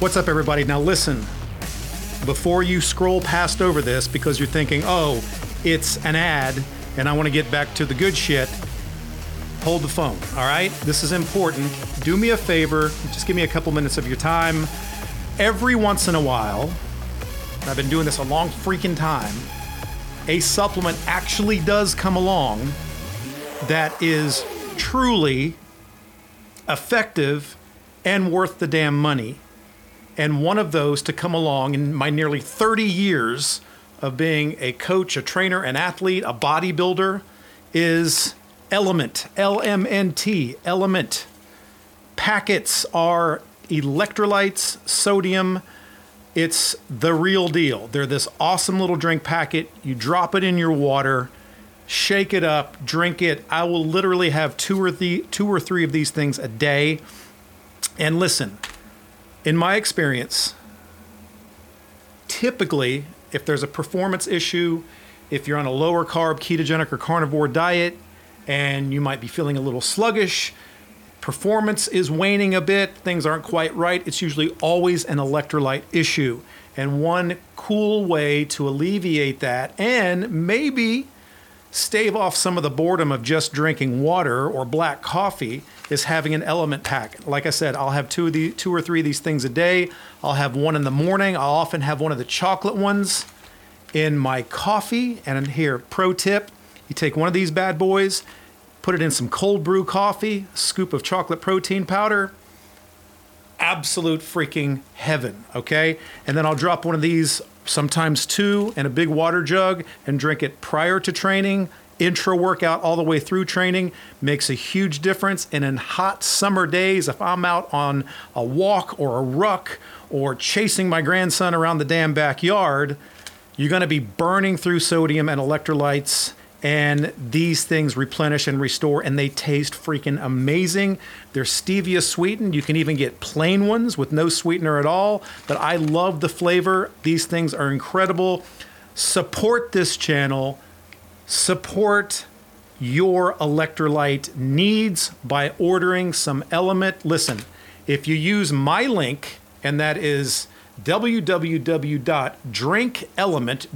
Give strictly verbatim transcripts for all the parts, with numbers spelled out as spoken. What's up, everybody? Now listen, before you scroll past over this because you're thinking, oh, it's an ad and I want to get back to the good shit, hold the phone, all right? This is important. Do me a favor, just give me a couple minutes of your time. Every once in a while, and I've been doing this a long freaking time, a supplement actually does come along that is truly effective and worth the damn money. And one of those to come along in my nearly thirty years of being a coach, a trainer, an athlete, a bodybuilder is L M N T, L M N T, L M N T. Packets are electrolytes, sodium. It's the real deal. They're this awesome little drink packet. You drop it in your water, shake it up, drink it. I will literally have two or, th- two or three of these things a day. And listen, in my experience, typically, if there's a performance issue, if you're on a lower carb, ketogenic, or carnivore diet, and you might be feeling a little sluggish, performance is waning a bit, things aren't quite right, it's usually always an electrolyte issue. And one cool way to alleviate that and maybe stave off some of the boredom of just drinking water or black coffee is having an L M N T pack. Like I said, I'll have two of the two or three of these things a day. I'll have one in the morning. I'll often have one of the chocolate ones in my coffee. And here, pro tip, you take one of these bad boys, put it in some cold brew coffee, scoop of chocolate protein powder, absolute freaking heaven, okay? And then I'll drop one of these, sometimes two, in a big water jug and drink it prior to training, intra-workout all the way through training. Makes a huge difference. And in hot summer days, if I'm out on a walk or a ruck or chasing my grandson around the damn backyard, you're gonna be burning through sodium and electrolytes, and these things replenish and restore, and they taste freaking amazing. They're stevia sweetened. You can even get plain ones with no sweetener at all, but I love the flavor. These things are incredible. Support this channel. Support your electrolyte needs by ordering some L M N T. Listen, if you use my link, and that is w w w dot drink element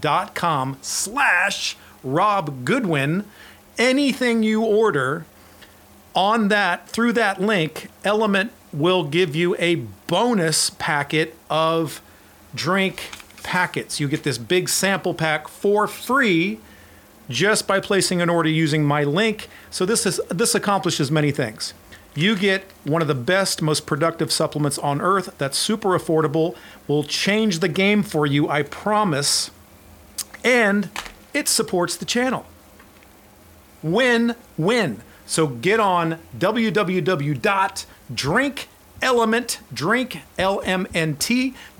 dot com slash Rob Goodwin, anything you order on that, through that link, L M N T will give you a bonus packet of drink packets. You get this big sample pack for free just by placing an order using my link. So this is this accomplishes many things. You get one of the best, most productive supplements on earth that's super affordable, will change the game for you, I promise, and it supports the channel. Win, win. So get on w w w dot drink element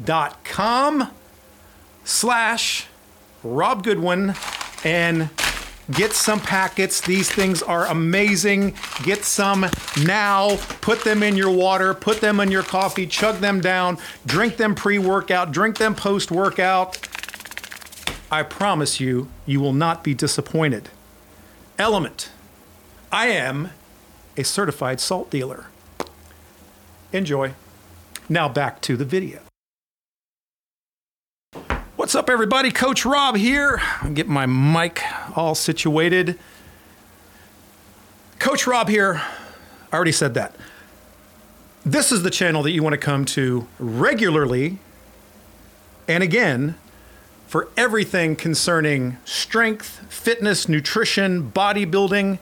dot com slash Rob Goodwin and get some packets. These things are amazing. Get some now. Put them in your water. Put them in your coffee. Chug them down. Drink them pre-workout. Drink them post-workout. I promise you, you will not be disappointed. L M N T. I am a certified salt dealer. Enjoy. Now back to the video. What's up, everybody? Coach Rob here. I'll get my mic all situated. Coach Rob here. I already said that. This is the channel that you want to come to regularly, and again, for everything concerning strength, fitness, nutrition, bodybuilding.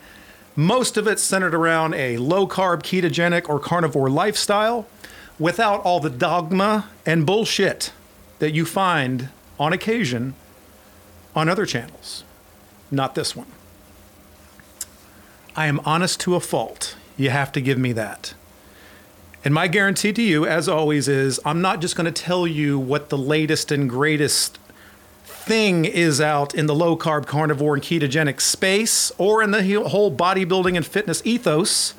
Most of it's centered around a low-carb, ketogenic, or carnivore lifestyle without all the dogma and bullshit that you find on occasion on other channels, not this one. I am honest to a fault. You have to give me that. And my guarantee to you, as always, is I'm not just going to tell you what the latest and greatest thing is out in the low-carb, carnivore, and ketogenic space or in the whole bodybuilding and fitness ethos.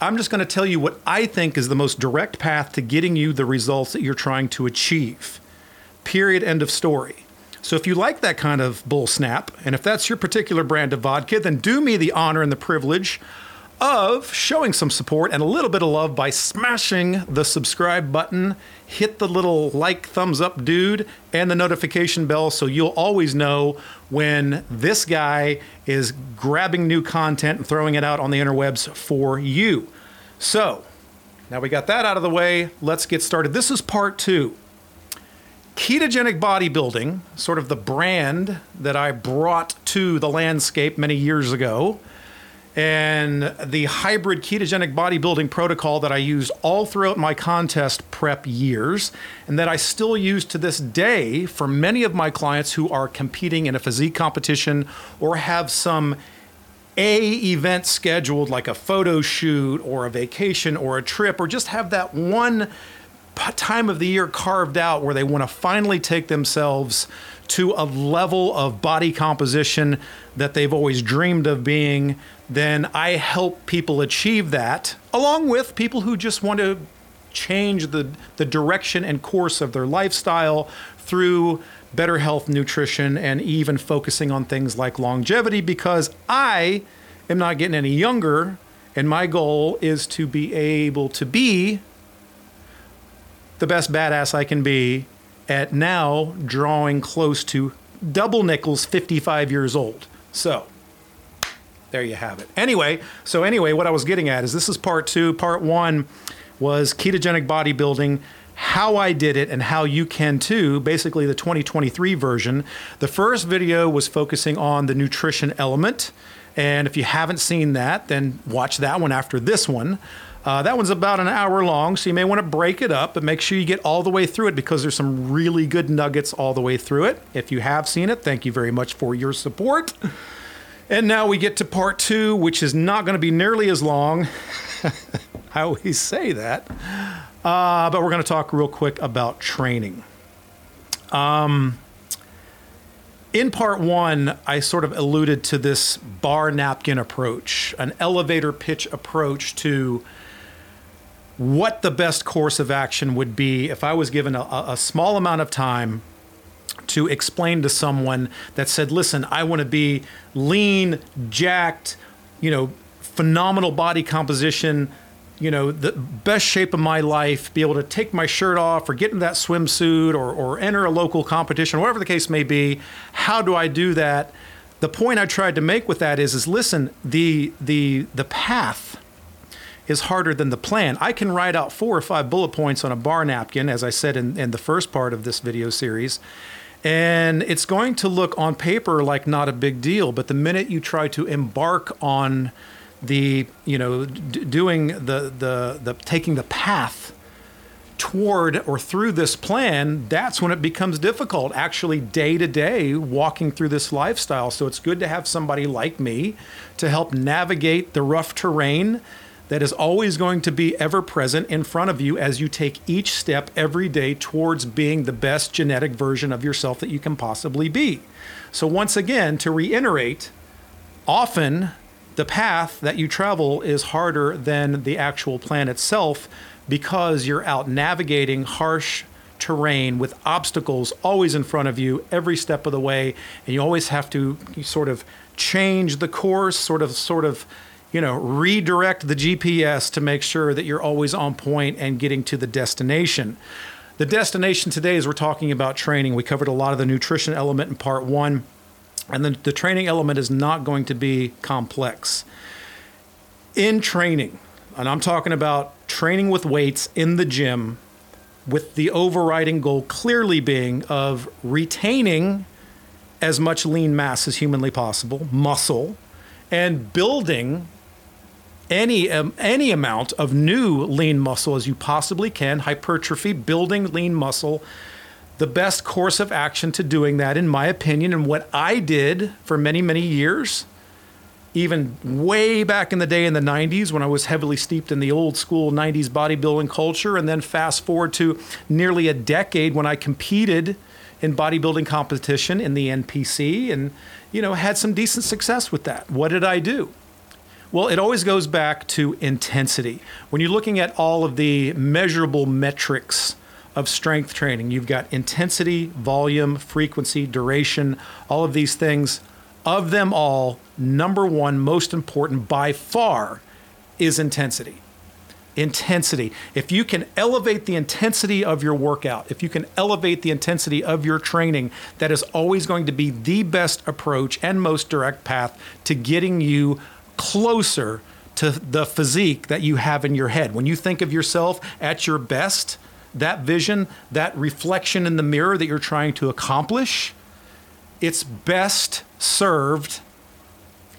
I'm just going to tell you what I think is the most direct path to getting you the results that you're trying to achieve. Period. End of story. So if you like that kind of bull snap, and if that's your particular brand of vodka, then do me the honor and the privilege of showing some support and a little bit of love by smashing the subscribe button, hit the little like, thumbs up dude, and the notification bell so you'll always know when this guy is grabbing new content and throwing it out on the interwebs for you. So now we got that out of the way, let's get started. This is part two. Ketogenic bodybuilding, sort of the brand that I brought to the landscape many years ago, and the hybrid ketogenic bodybuilding protocol that I used all throughout my contest prep years, and that I still use to this day for many of my clients who are competing in a physique competition or have some a event scheduled, like a photo shoot or a vacation or a trip, or just have that one time of the year carved out where they want to finally take themselves to a level of body composition that they've always dreamed of being. Then I help people achieve that, along with people who just want to change the, the direction and course of their lifestyle through better health, nutrition, and even focusing on things like longevity, because I am not getting any younger, and my goal is to be able to be the best badass I can be at now, drawing close to double nickels, fifty-five years old. So there you have it. Anyway, so anyway, what I was getting at is this is part two. Part one was ketogenic bodybuilding, how I did it and how you can too, basically the twenty twenty-three version. The first video was focusing on the nutrition element. And if you haven't seen that, then watch that one after this one. Uh, that one's about an hour long, so you may want to break it up, but make sure you get all the way through it because there's some really good nuggets all the way through it. If you have seen it, thank you very much for your support. And now we get to part two, which is not going to be nearly as long. I always say that. Uh, but we're going to talk real quick about training. Um, in part one, I sort of alluded to this bar napkin approach, an elevator pitch approach to what the best course of action would be if I was given a, a small amount of time to explain to someone that said, listen, I want to be lean, jacked, you know, phenomenal body composition, you know, the best shape of my life, be able to take my shirt off or get in that swimsuit or, or enter a local competition, whatever the case may be. How do I do that? The point I tried to make with that is, is listen, the, the, the path is harder than the plan. I can write out four or five bullet points on a bar napkin, as I said in, in the first part of this video series, and it's going to look on paper like not a big deal, but the minute you try to embark on the, you know, d- doing the, the, the, taking the path toward or through this plan, that's when it becomes difficult, actually day to day walking through this lifestyle. So it's good to have somebody like me to help navigate the rough terrain that is always going to be ever present in front of you as you take each step every day towards being the best genetic version of yourself that you can possibly be. So once again, to reiterate, often the path that you travel is harder than the actual plan itself because you're out navigating harsh terrain with obstacles always in front of you every step of the way, and you always have to sort of change the course, sort of, sort of, you know, redirect the G P S to make sure that you're always on point and getting to the destination. The destination today is we're talking about training. We covered a lot of the nutrition element in part one, and then the training element is not going to be complex. In training, and I'm talking about training with weights in the gym with the overriding goal clearly being of retaining as much lean mass as humanly possible, muscle, and building any um, any amount of new lean muscle as you possibly can, hypertrophy, building lean muscle. The best course of action to doing that, in my opinion, and what I did for many, many years, even way back in the day in the nineties when I was heavily steeped in the old school nineties bodybuilding culture, and then fast forward to nearly a decade when I competed in bodybuilding competition in the N P C and, you know, had some decent success with that. What did I do? Well, it always goes back to intensity. When you're looking at all of the measurable metrics of strength training, you've got intensity, volume, frequency, duration, all of these things. Of them all, number one, most important by far is intensity. Intensity. If you can elevate the intensity of your workout, if you can elevate the intensity of your training, that is always going to be the best approach and most direct path to getting you closer to the physique that you have in your head. When you think of yourself at your best, that vision, that reflection in the mirror that you're trying to accomplish, it's best served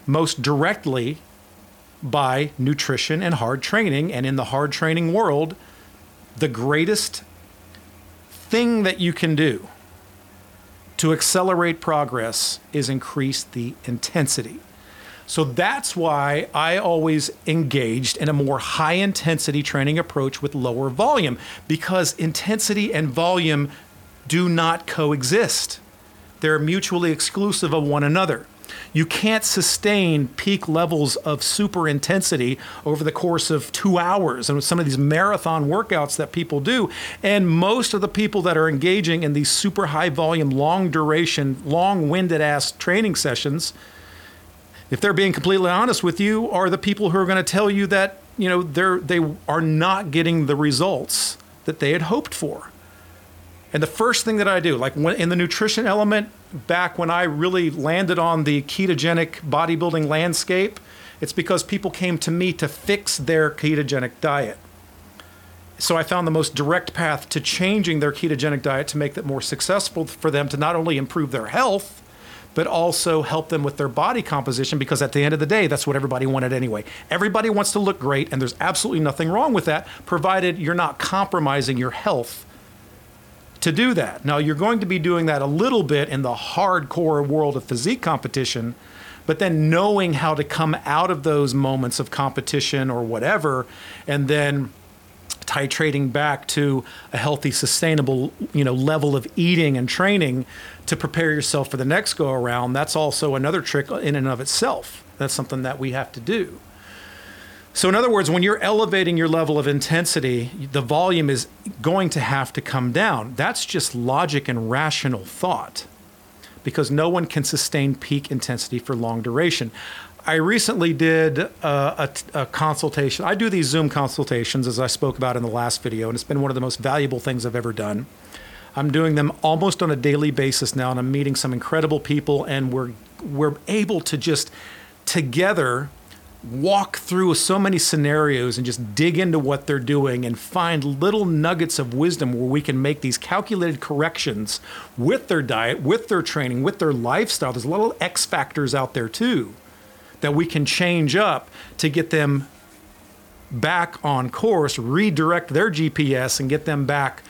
most directly by nutrition and hard training. And in the hard training world, the greatest thing that you can do to accelerate progress is increase the intensity. So that's why I always engaged in a more high intensity training approach with lower volume, because intensity and volume do not coexist. They're mutually exclusive of one another. You can't sustain peak levels of super intensity over the course of two hours. And with some of these marathon workouts that people do, and most of the people that are engaging in these super high volume, long duration, long-winded ass training sessions, if they're being completely honest with you, are the people who are going to tell you that, you know, they're, they are not getting the results that they had hoped for. And the first thing that I do, like when, in the nutrition element, back when I really landed on the ketogenic bodybuilding landscape, it's because people came to me to fix their ketogenic diet. So I found the most direct path to changing their ketogenic diet to make that more successful for them, to not only improve their health, but also help them with their body composition, because at the end of the day, that's what everybody wanted anyway. Everybody wants to look great, and there's absolutely nothing wrong with that, provided you're not compromising your health to do that. Now, you're going to be doing that a little bit in the hardcore world of physique competition, but then knowing how to come out of those moments of competition or whatever, and then titrating back to a healthy, sustainable, you know, level of eating and training to prepare yourself for the next go around. That's also another trick in and of itself. That's something that we have to do. So in other words, when you're elevating your level of intensity, the volume is going to have to come down. That's just logic and rational thought, because no one can sustain peak intensity for long duration. I recently did a, a, a consultation. I do these Zoom consultations, as I spoke about in the last video, and it's been one of the most valuable things I've ever done. I'm doing them almost on a daily basis now, and I'm meeting some incredible people, and we're we're able to just together walk through so many scenarios and just dig into what they're doing and find little nuggets of wisdom where we can make these calculated corrections with their diet, with their training, with their lifestyle. There's little X factors out there too that we can change up to get them back on course, redirect their G P S, and get them back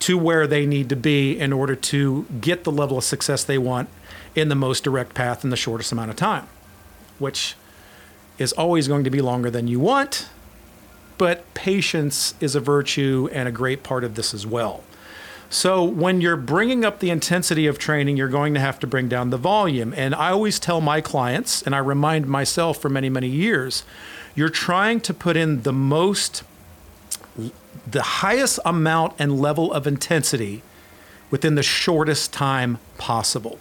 to where they need to be in order to get the level of success they want in the most direct path in the shortest amount of time, which is always going to be longer than you want, but patience is a virtue and a great part of this as well. So when you're bringing up the intensity of training, you're going to have to bring down the volume. And I always tell my clients, and I remind myself for many, many years, you're trying to put in the most, the highest amount and level of intensity within the shortest time possible.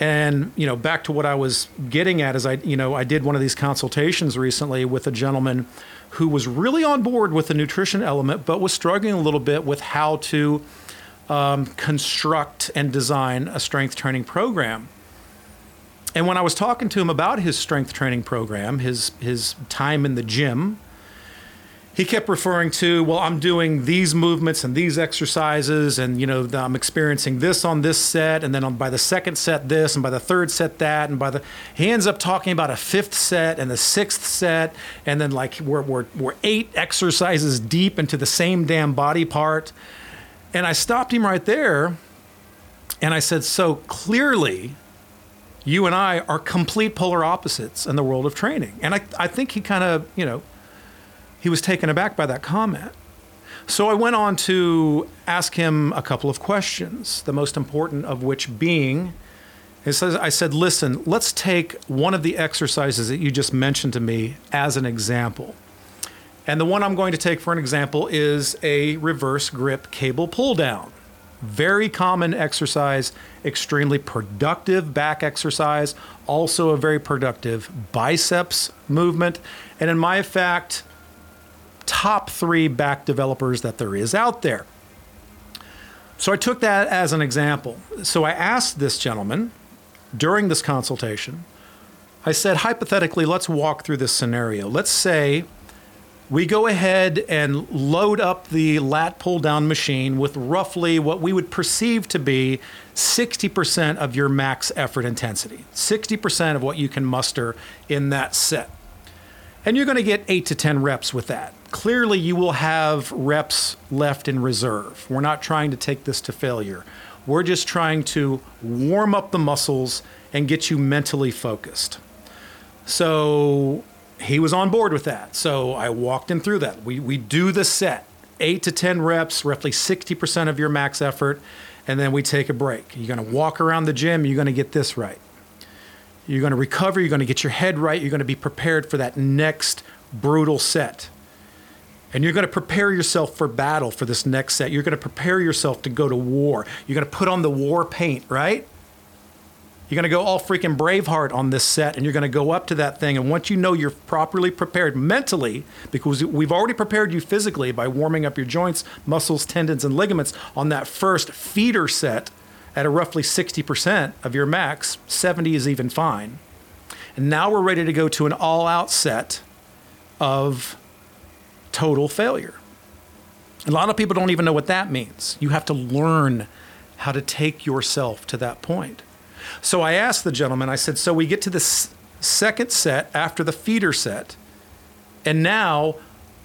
And, you know, back to what I was getting at is I, you know, I did one of these consultations recently with a gentleman who was really on board with the nutrition element, but was struggling a little bit with how to um, construct and design a strength training program. And when I was talking to him about his strength training program, his, his time in the gym, he kept referring to, well, I'm doing these movements and these exercises, and, you know, I'm experiencing this on this set, and then on, by the second set this, and by the third set that, and by the, he ends up talking about a fifth set and the sixth set, and then like we're, we're, we're eight exercises deep into the same damn body part. And I stopped him right there, and I said, so clearly you and I are complete polar opposites in the world of training. And I, I think he kind of, you know, he was taken aback by that comment. So I went on to ask him a couple of questions, the most important of which being, it says, I said, listen, let's take one of the exercises that you just mentioned to me as an example. And the one I'm going to take for an example is a reverse grip cable pull down. Very common exercise, extremely productive back exercise, also a very productive biceps movement. And in my fact, top three back developers that there is out there. So I took that as an example. So I asked this gentleman during this consultation, I said, hypothetically, let's walk through this scenario. Let's say we go ahead and load up the lat pull-down machine with roughly what we would perceive to be sixty percent of your max effort intensity, sixty percent of what you can muster in that set. And you're going to get eight to ten reps with that. Clearly, you will have reps left in reserve. We're not trying to take this to failure. We're just trying to warm up the muscles and get you mentally focused. So he was on board with that. So I walked him through that. We, we do the set, eight to ten reps, roughly sixty percent of your max effort, and then we take a break. You're gonna walk around the gym, you're gonna get this right. You're gonna recover, you're gonna get your head right, you're gonna be prepared for that next brutal set. And you're gonna prepare yourself for battle for this next set. You're gonna prepare yourself to go to war. You're gonna put on the war paint, right? You're going to go all freaking Braveheart on this set, and you're going to go up to that thing. And once you know you're properly prepared mentally, because we've already prepared you physically by warming up your joints, muscles, tendons, and ligaments on that first feeder set at a roughly sixty percent of your max, seventy is even fine. And now we're ready to go to an all-out set of total failure. A lot of people don't even know what that means. You have to learn how to take yourself to that point. So I asked the gentleman, I said, so we get to the second set after the feeder set, and now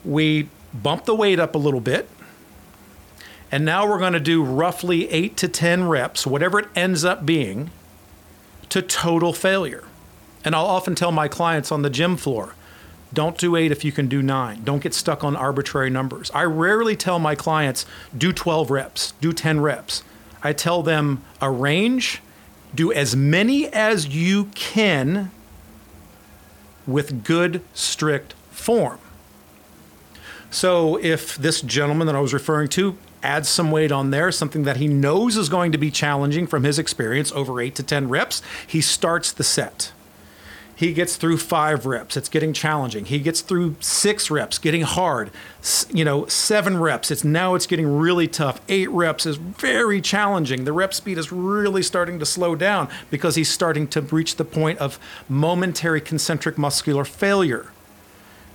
we bump the weight up a little bit, and now we're going to do roughly eight to ten reps, whatever it ends up being, to total failure. And I'll often tell my clients on the gym floor, don't do eight if you can do nine. Don't get stuck on arbitrary numbers. I rarely tell my clients, do twelve reps, do ten reps. I tell them a range. Do as many as you can with good, strict form. So if this gentleman that I was referring to adds some weight on there, something that he knows is going to be challenging from his experience over eight to ten reps, he starts the set. He gets through five reps, it's getting challenging. He gets through six reps, getting hard. S- you know, seven reps, it's now it's getting really tough. Eight reps is very challenging. The rep speed is really starting to slow down because he's starting to reach the point of momentary concentric muscular failure.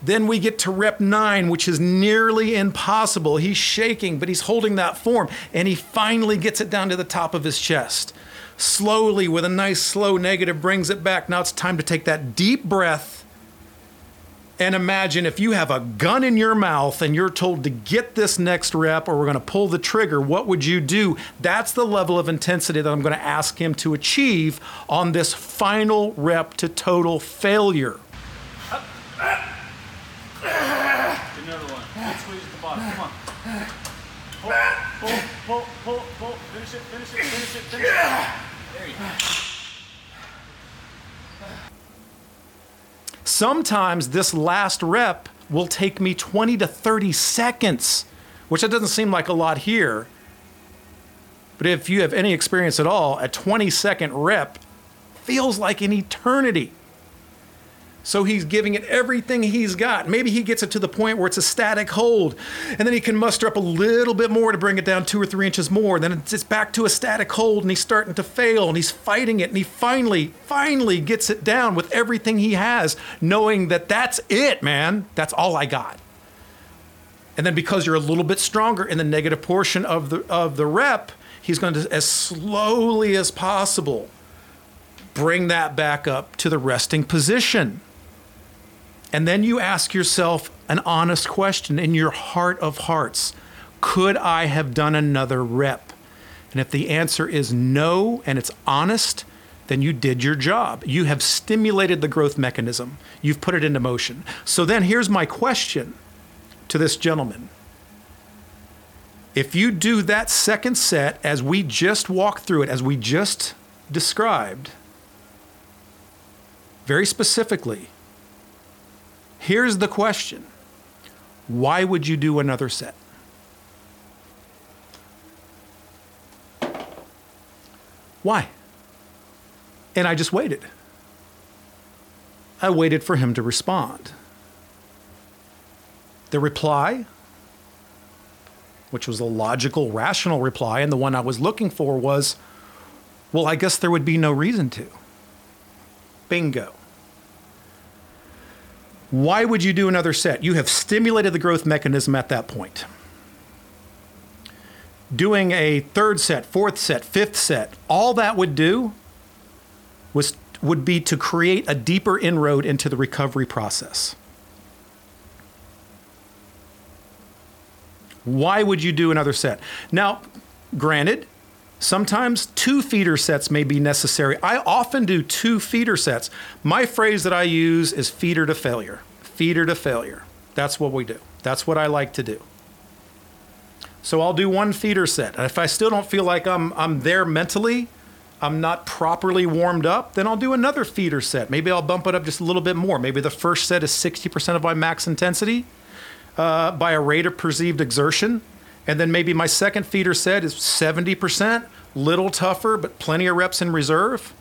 Then we get to rep nine, which is nearly impossible. He's shaking, but he's holding that form, and he finally gets it down to the top of his chest. Slowly, with a nice slow negative, brings it back. Now it's time to take that deep breath and imagine if you have a gun in your mouth and you're told to get this next rep or we're going to pull the trigger, what would you do? That's the level of intensity that I'm going to ask him to achieve on this final rep to total failure. Up, up. Another one. Let's squeeze the bottom. Come on. Pull, pull, pull, pull, pull. Finish it, finish it, finish it, finish it. Sometimes this last rep will take me twenty to thirty seconds, which that doesn't seem like a lot here. But if you have any experience at all, a twenty second rep feels like an eternity. So he's giving it everything he's got. Maybe he gets it to the point where it's a static hold, and then he can muster up a little bit more to bring it down two or three inches more. Then it's back to a static hold, and he's starting to fail, and he's fighting it, and he finally, finally gets it down with everything he has, knowing that that's it, man. That's all I got. And then because you're a little bit stronger in the negative portion of the, of the rep, he's going to, as slowly as possible, bring that back up to the resting position. And then you ask yourself an honest question in your heart of hearts. Could I have done another rep? And if the answer is no, and it's honest, then you did your job. You have stimulated the growth mechanism. You've put it into motion. So then here's my question to this gentleman. If you do that second set as we just walked through it, as we just described, very specifically, here's the question. Why would you do another set? Why? And I just waited. I waited for him to respond. The reply, which was a logical, rational reply, and the one I was looking for was, well, I guess there would be no reason to. Bingo. Why would you do another set? You have stimulated the growth mechanism at that point. Doing a third set, fourth set, fifth set, all that would do was would be to create a deeper inroad into the recovery process. Why would you do another set? Now, granted, sometimes two feeder sets may be necessary. I often do two feeder sets. My phrase that I use is feeder to failure. Feeder to failure. That's what we do. That's what I like to do. So I'll do one feeder set. If I still don't feel like I'm, I'm there mentally, I'm not properly warmed up, then I'll do another feeder set. Maybe I'll bump it up just a little bit more. Maybe the first set is sixty percent of my max intensity uh, by a rate of perceived exertion. And then maybe my second feeder set is seventy percent, little tougher, but plenty of reps in reserve.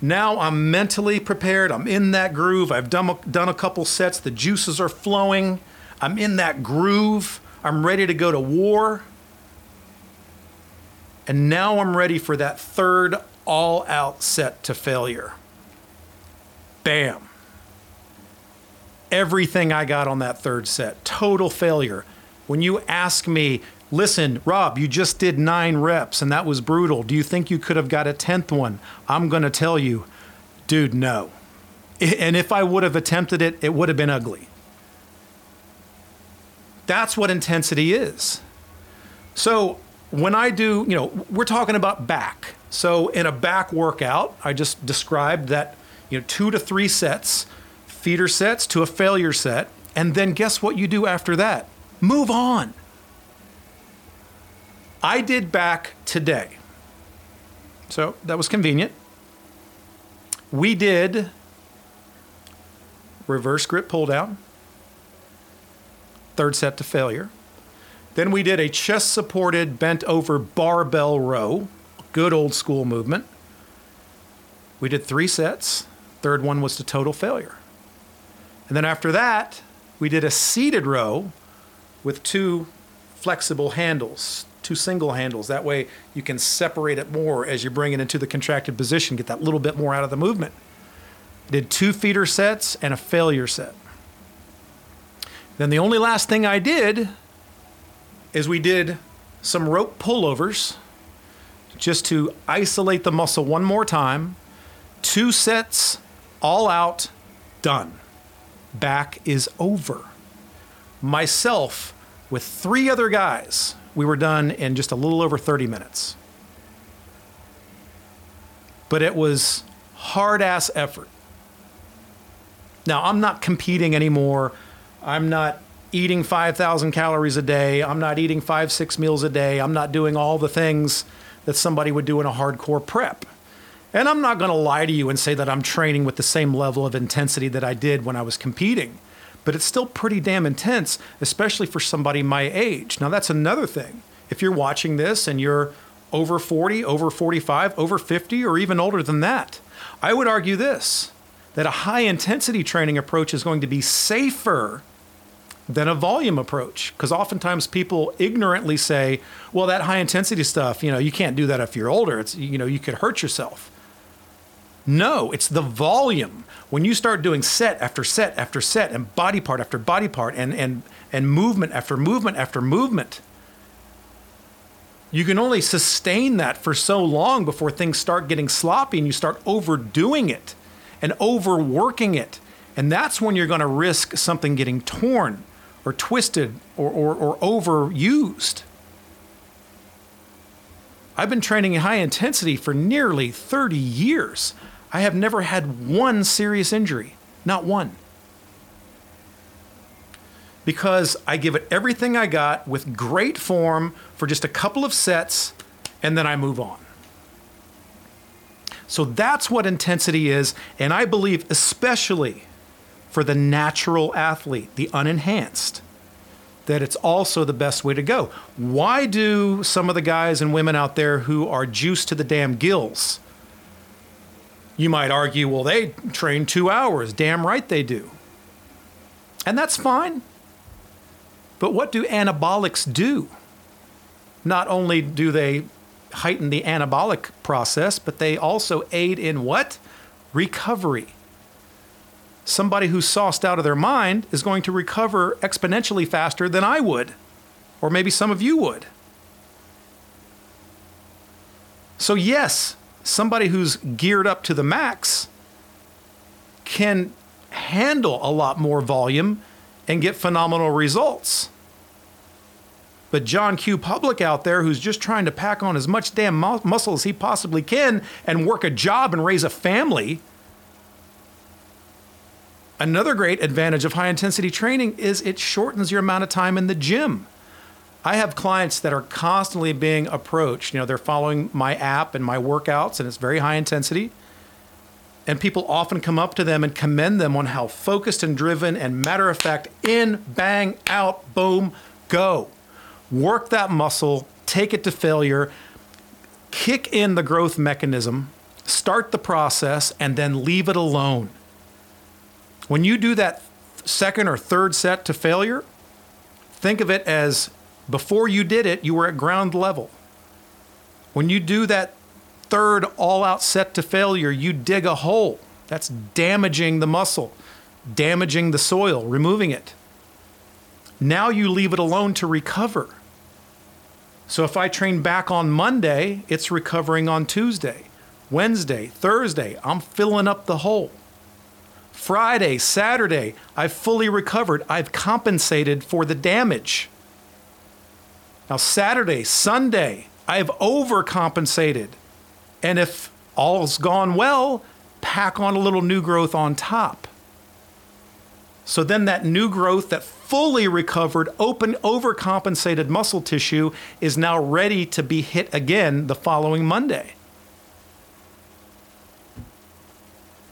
Now I'm mentally prepared. I'm in that groove. I've done a, done a couple sets. The juices are flowing. I'm in that groove. I'm ready to go to war. And now I'm ready for that third all-out set to failure. Bam. Everything I got on that third set, total failure. When you ask me, listen, Rob, you just did nine reps and that was brutal. Do you think you could have got a tenth one? I'm gonna tell you, dude, no. And if I would have attempted it, it would have been ugly. That's what intensity is. So when I do, you know, we're talking about back. So in a back workout, I just described that, you know, two to three sets, feeder sets to a failure set. And then guess what you do after that? Move on. I did back today. So that was convenient. We did reverse grip pull down, third set to failure. Then we did a chest supported bent over barbell row, good old school movement. We did three sets. Third one was to total failure. And then after that, we did a seated row with two flexible handles, two single handles. That way you can separate it more as you bring it into the contracted position, get that little bit more out of the movement. Did two feeder sets and a failure set. Then the only last thing I did is we did some rope pullovers just to isolate the muscle one more time. Two sets, all out, done. Back is over. Myself with three other guys, we were done in just a little over thirty minutes. But it was hard ass effort. Now I'm not competing anymore. I'm not eating five thousand calories a day. I'm not eating five, six meals a day. I'm not doing all the things that somebody would do in a hardcore prep. And I'm not going to lie to you and say that I'm training with the same level of intensity that I did when I was competing. But it's still pretty damn intense, especially for somebody my age. Now, that's another thing. If you're watching this and you're over forty, over forty-five, over fifty, or even older than that, I would argue this, that a high-intensity training approach is going to be safer than a volume approach. Because oftentimes people ignorantly say, well, that high-intensity stuff, you know, you can't do that if you're older. It's, you know, you could hurt yourself. No, it's the volume. When you start doing set after set after set and body part after body part and, and, and movement after movement after movement, you can only sustain that for so long before things start getting sloppy and you start overdoing it and overworking it. And that's when you're going to risk something getting torn or twisted or, or, or overused. I've been training in high intensity for nearly thirty years. I have never had one serious injury, not one. Because I give it everything I got with great form for just a couple of sets, and then I move on. So that's what intensity is, and I believe especially for the natural athlete, the unenhanced, that it's also the best way to go. Why do some of the guys and women out there who are juiced to the damn gills, you might argue, well, they train two hours. Damn right they do. And that's fine. But what do anabolics do? Not only do they heighten the anabolic process, but they also aid in what? Recovery. Somebody who's sauced out of their mind is going to recover exponentially faster than I would, or maybe some of you would. So yes, somebody who's geared up to the max can handle a lot more volume and get phenomenal results. But John Q. Public out there who's just trying to pack on as much damn mu- muscle as he possibly can and work a job and raise a family. Another great advantage of high-intensity training is it shortens your amount of time in the gym. I have clients that are constantly being approached. You know, they're following my app and my workouts, and it's very high intensity. And people often come up to them and commend them on how focused and driven and matter of fact, in, bang, out, boom, go. Work that muscle, take it to failure, kick in the growth mechanism, start the process, and then leave it alone. When you do that second or third set to failure, think of it as before you did it, you were at ground level. When you do that third all-out set to failure, you dig a hole. That's damaging the muscle, damaging the soil, removing it. Now you leave it alone to recover. So if I train back on Monday, it's recovering on Tuesday, Wednesday, Thursday, I'm filling up the hole. Friday, Saturday, I've fully recovered. I've compensated for the damage. Now Saturday, Sunday, I've overcompensated. And if all's gone well, pack on a little new growth on top. So then that new growth, that fully recovered, open, overcompensated muscle tissue is now ready to be hit again the following Monday.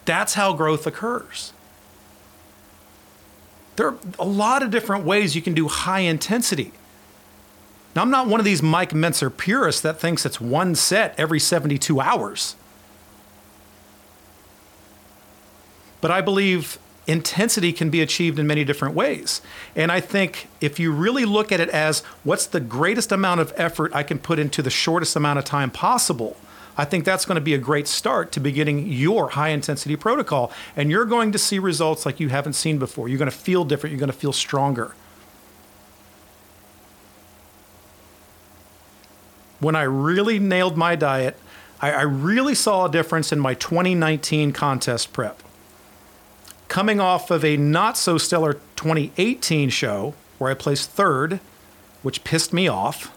That's how growth occurs. There are a lot of different ways you can do high intensity. Now, I'm not one of these Mike Mentzer purists that thinks it's one set every seventy-two hours. But I believe intensity can be achieved in many different ways. And I think if you really look at it as what's the greatest amount of effort I can put into the shortest amount of time possible, I think that's going to be a great start to beginning your high intensity protocol. And you're going to see results like you haven't seen before. You're going to feel different. You're going to feel stronger. When I really nailed my diet, I, I really saw a difference in my twenty nineteen contest prep. Coming off of a not-so-stellar twenty eighteen show, where I placed third, which pissed me off,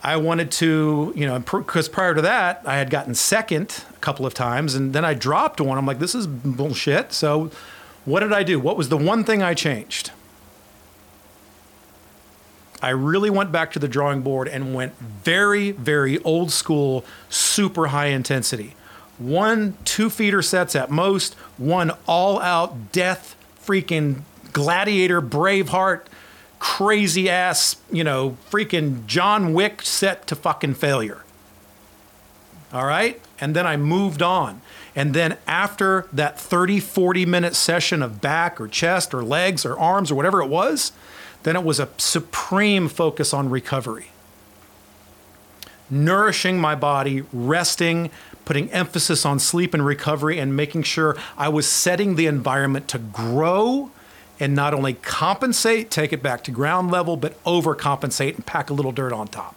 I wanted to, you know, because prior to that, I had gotten second a couple of times, and then I dropped one. I'm like, this is bullshit. So what did I do? What was the one thing I changed? I really went back to the drawing board and went very, very old school, super high intensity. One two-feeder sets at most, one all-out death, freaking gladiator, Braveheart, crazy ass, you know, freaking John Wick set to fucking failure. All right? And then I moved on. And then after that thirty, forty minute session of back or chest or legs or arms or whatever it was, then it was a supreme focus on recovery. Nourishing my body, resting, putting emphasis on sleep and recovery, and making sure I was setting the environment to grow and not only compensate, take it back to ground level, but overcompensate and pack a little dirt on top.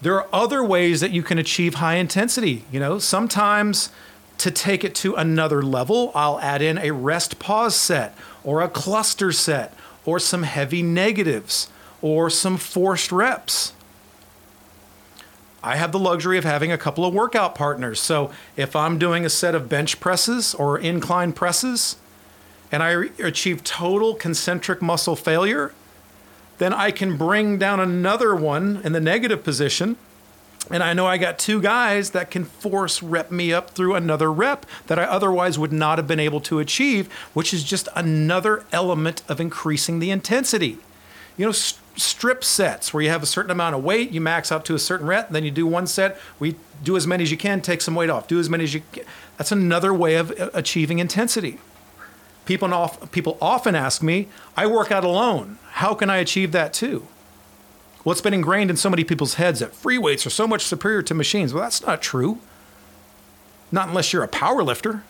There are other ways that you can achieve high intensity. You know, sometimes to take it to another level, I'll add in a rest pause set or a cluster set or some heavy negatives or some forced reps. I have the luxury of having a couple of workout partners. So if I'm doing a set of bench presses or incline presses and I re- achieve total concentric muscle failure, then I can bring down another one in the negative position And I know I got two guys that can force rep me up through another rep that I otherwise would not have been able to achieve, which is just another element of increasing the intensity. You know, st- strip sets where you have a certain amount of weight, you max out to a certain rep, then you do one set, we do as many as you can, take some weight off, do as many as you can. That's another way of achieving intensity. People, off, people often ask me, I work out alone. How can I achieve that too? Well, it's been ingrained in so many people's heads that free weights are so much superior to machines. Well, that's not true. Not unless you're a power lifter.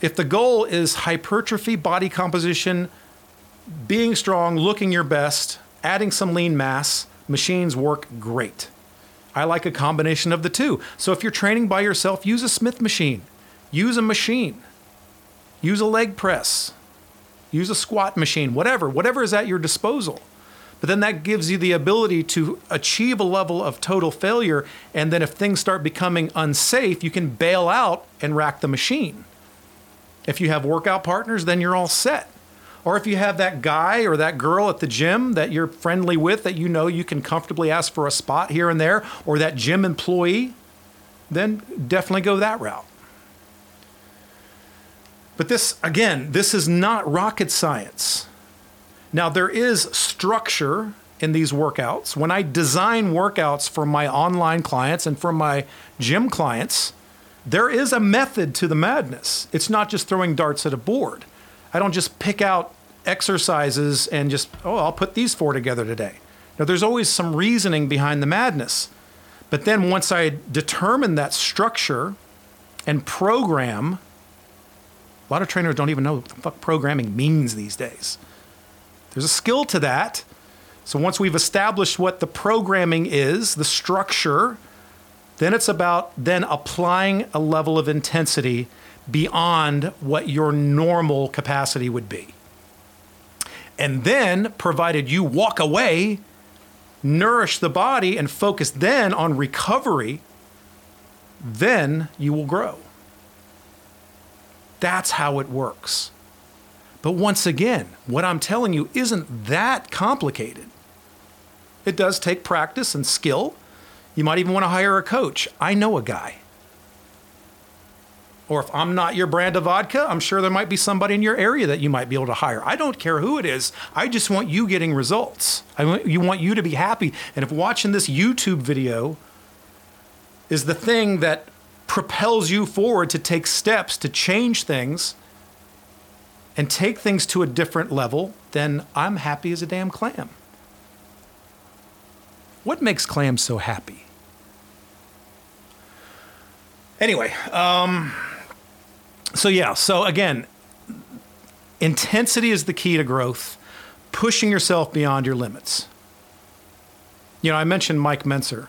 If the goal is hypertrophy, body composition, being strong, looking your best, adding some lean mass, machines work great. I like a combination of the two. So if you're training by yourself, use a Smith machine. Use a machine. Use a leg press. Use a squat machine, whatever. Whatever is at your disposal. But then that gives you the ability to achieve a level of total failure. And then if things start becoming unsafe, you can bail out and rack the machine. If you have workout partners, then you're all set. Or if you have that guy or that girl at the gym that you're friendly with, that you know you can comfortably ask for a spot here and there, or that gym employee, then definitely go that route. But this, again, this is not rocket science. Now, there is structure in these workouts. When I design workouts for my online clients and for my gym clients, there is a method to the madness. It's not just throwing darts at a board. I don't just pick out exercises and just, oh, I'll put these four together today. Now, there's always some reasoning behind the madness. But then once I determine that structure and program, a lot of trainers don't even know what the fuck programming means these days. There's a skill to that. So once we've established what the programming is, the structure, then it's about then applying a level of intensity beyond what your normal capacity would be. And then, provided you walk away, nourish the body and focus then on recovery, then you will grow. That's how it works. But once again, what I'm telling you isn't that complicated. It does take practice and skill. You might even want to hire a coach. I know a guy. Or if I'm not your brand of vodka, I'm sure there might be somebody in your area that you might be able to hire. I don't care who it is. I just want you getting results. I want you, want you to be happy. And if watching this YouTube video is the thing that propels you forward to take steps to change things, and take things to a different level, then I'm happy as a damn clam. What makes clams so happy? Anyway, um, so yeah, so again, intensity is the key to growth, pushing yourself beyond your limits. You know, I mentioned Mike Mentzer,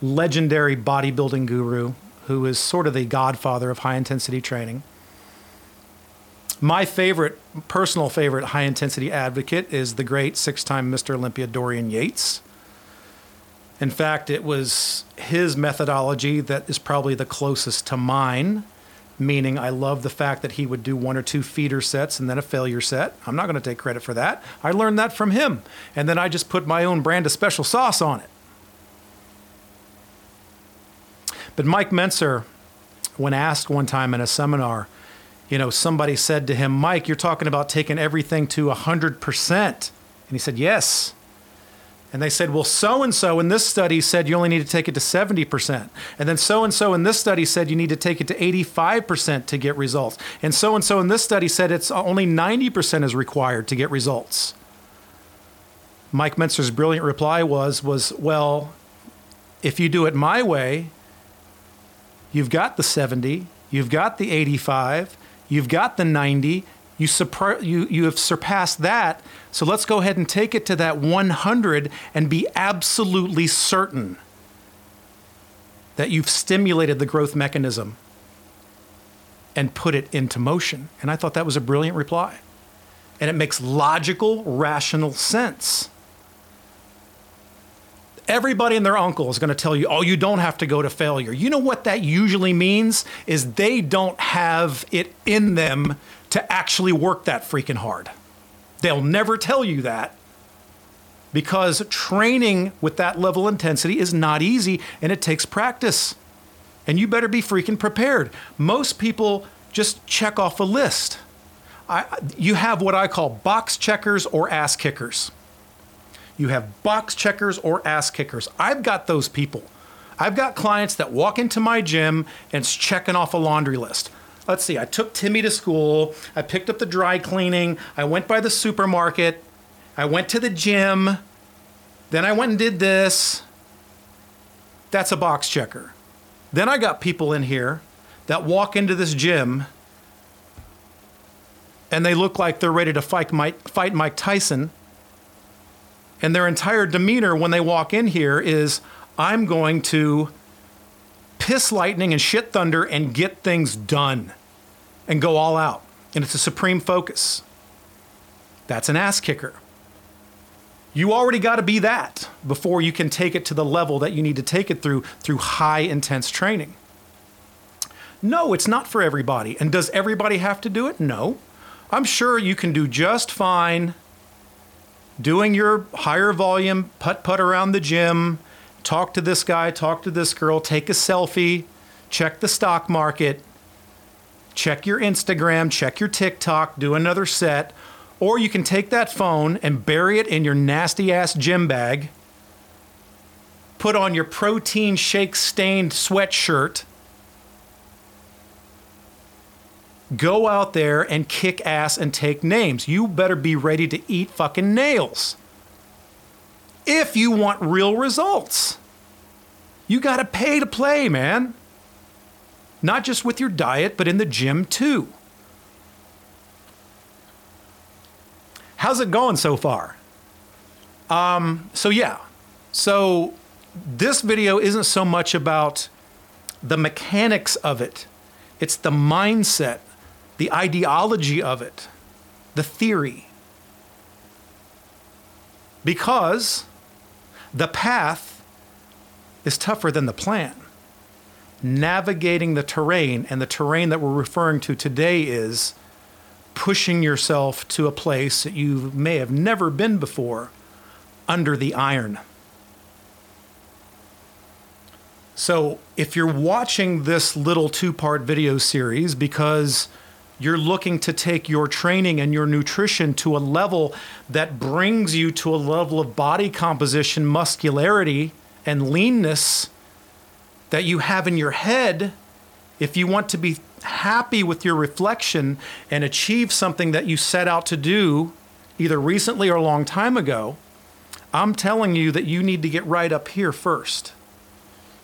legendary bodybuilding guru, who is sort of the godfather of high-intensity training. My favorite, personal favorite high-intensity advocate is the great six-time Mister Olympia Dorian Yates. In fact, it was his methodology that is probably the closest to mine, meaning I love the fact that he would do one or two feeder sets and then a failure set. I'm not going to take credit for that. I learned that from him, and then I just put my own brand of special sauce on it. But Mike Mentzer, when asked one time in a seminar, you know, somebody said to him, Mike, you're talking about taking everything to one hundred percent. And he said, yes. And they said, well, so-and-so in this study said you only need to take it to seventy percent. And then so-and-so in this study said you need to take it to eighty-five percent to get results. And so-and-so in this study said it's only ninety percent is required to get results. Mike Mentzer's brilliant reply was, was, well, if you do it my way, you've got the seventy, you've got the eighty-five, you've got the ninety, you, super, you, you have surpassed that, so let's go ahead and take it to that one hundred and be absolutely certain that you've stimulated the growth mechanism and put it into motion. And I thought that was a brilliant reply. And it makes logical, rational sense. Everybody and their uncle is going to tell you, oh, you don't have to go to failure. You know what that usually means is they don't have it in them to actually work that freaking hard. They'll never tell you that. because training with that level of intensity is not easy and it takes practice. And you better be freaking prepared. Most people just check off a list. I, you have what I call box checkers or ass kickers. You have box checkers or ass kickers. I've got those people. I've got clients that walk into my gym and it's checking off a laundry list. Let's see, I took Timmy to school, I picked up the dry cleaning, I went by the supermarket, I went to the gym, then I went and did this. That's a box checker. Then I got people in here that walk into this gym and they look like they're ready to fight Mike, fight Mike Tyson, and their entire demeanor when they walk in here is, I'm going to piss lightning and shit thunder and get things done and go all out. And it's a supreme focus. That's an ass kicker. You already got to be that before you can take it to the level that you need to take it through, through high intense training. No, it's not for everybody. And does everybody have to do it? No. I'm sure you can do just fine doing your higher volume, putt-putt around the gym, talk to this guy, talk to this girl, take a selfie, check the stock market, check your Instagram, check your TikTok, do another set, or you can take that phone and bury it in your nasty ass gym bag, put on your protein shake stained sweatshirt, go out there and kick ass and take names. You better be ready to eat fucking nails. If you want real results, you got to pay to play, man. Not just with your diet, but in the gym too. How's it going so far? Um, so yeah, so this video isn't so much about the mechanics of it. It's the mindset, the ideology of it, the theory. Because the path is tougher than the plan. Navigating the terrain, and the terrain that we're referring to today is pushing yourself to a place that you may have never been before, under the iron. So if you're watching this little two-part video series because you're looking to take your training and your nutrition to a level that brings you to a level of body composition, muscularity, and leanness that you have in your head. If you want to be happy with your reflection and achieve something that you set out to do either recently or a long time ago, I'm telling you that you need to get right up here first.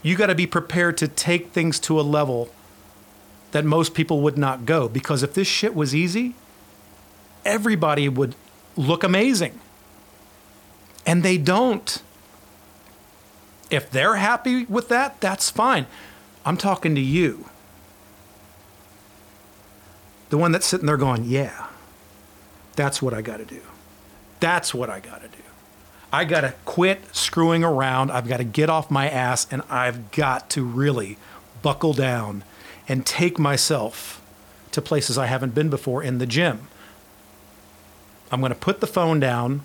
You got to be prepared to take things to a level that most people would not go, because if this shit was easy, everybody would look amazing. And they don't. If they're happy with that, that's fine. I'm talking to you. The one that's sitting there going, yeah, that's what I got to do. That's what I got to do. I got to quit screwing around. I've got to get off my ass, and I've got to really buckle down and take myself to places I haven't been before in the gym. I'm going to put the phone down,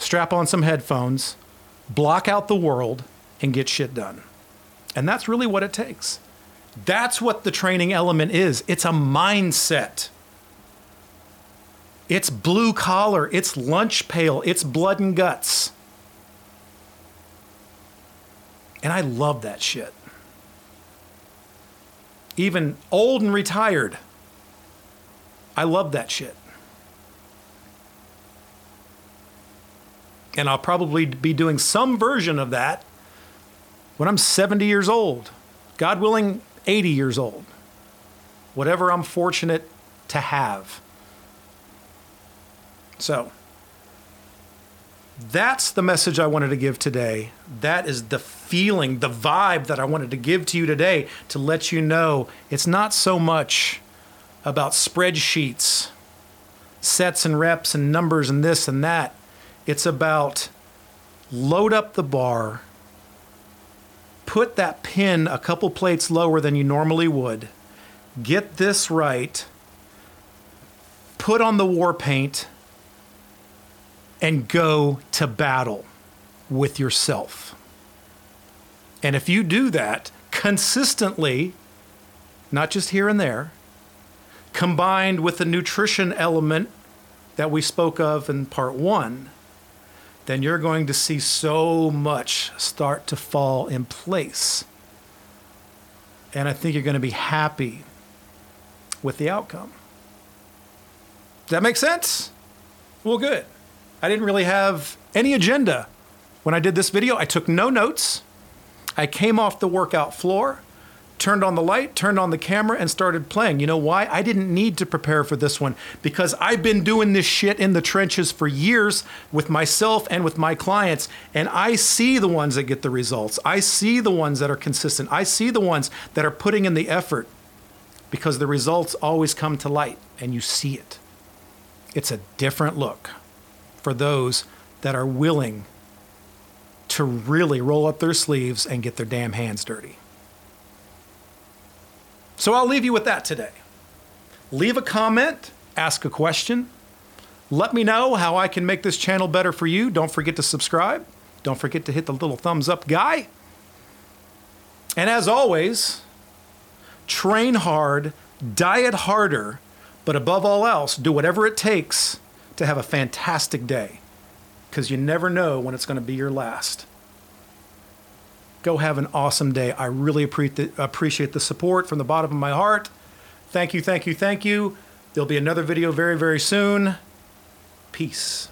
strap on some headphones, block out the world, and get shit done. And that's really what it takes. That's what the training element is. It's a mindset. It's blue collar. It's lunch pail. It's blood and guts. And I love that shit. Even old and retired, I love that shit. And I'll probably be doing some version of that when I'm seventy years old, God willing, eighty years old, whatever I'm fortunate to have. So that's the message I wanted to give today. That is the feeling, the vibe that I wanted to give to you today, to let you know it's not so much about spreadsheets, sets and reps and numbers and this and that. It's about load up the bar, put that pin a couple plates lower than you normally would, get this right, put on the war paint, and go to battle with yourself. And if you do that consistently, not just here and there, combined with the nutrition element that we spoke of in part one, then you're going to see so much start to fall in place. And I think you're going to be happy with the outcome. Does that make sense? Well, good. I didn't really have any agenda when I did this video. I took no notes. I came off the workout floor, turned on the light, turned on the camera, and started playing. You know why? I didn't need to prepare for this one because I've been doing this shit in the trenches for years with myself and with my clients, and I see the ones that get the results. I see the ones that are consistent. I see the ones that are putting in the effort because the results always come to light, and you see it. It's a different look for those that are willing to really roll up their sleeves and get their damn hands dirty. So I'll leave you with that today. Leave a comment, ask a question. Let me know how I can make this channel better for you. Don't forget to subscribe. Don't forget to hit the little thumbs up guy. And as always, train hard, diet harder, but above all else, do whatever it takes to have a fantastic day, because you never know when it's going to be your last. Go have an awesome day. I really appreciate the support from the bottom of my heart. Thank you, thank you, thank you. There'll be another video very, very soon. Peace.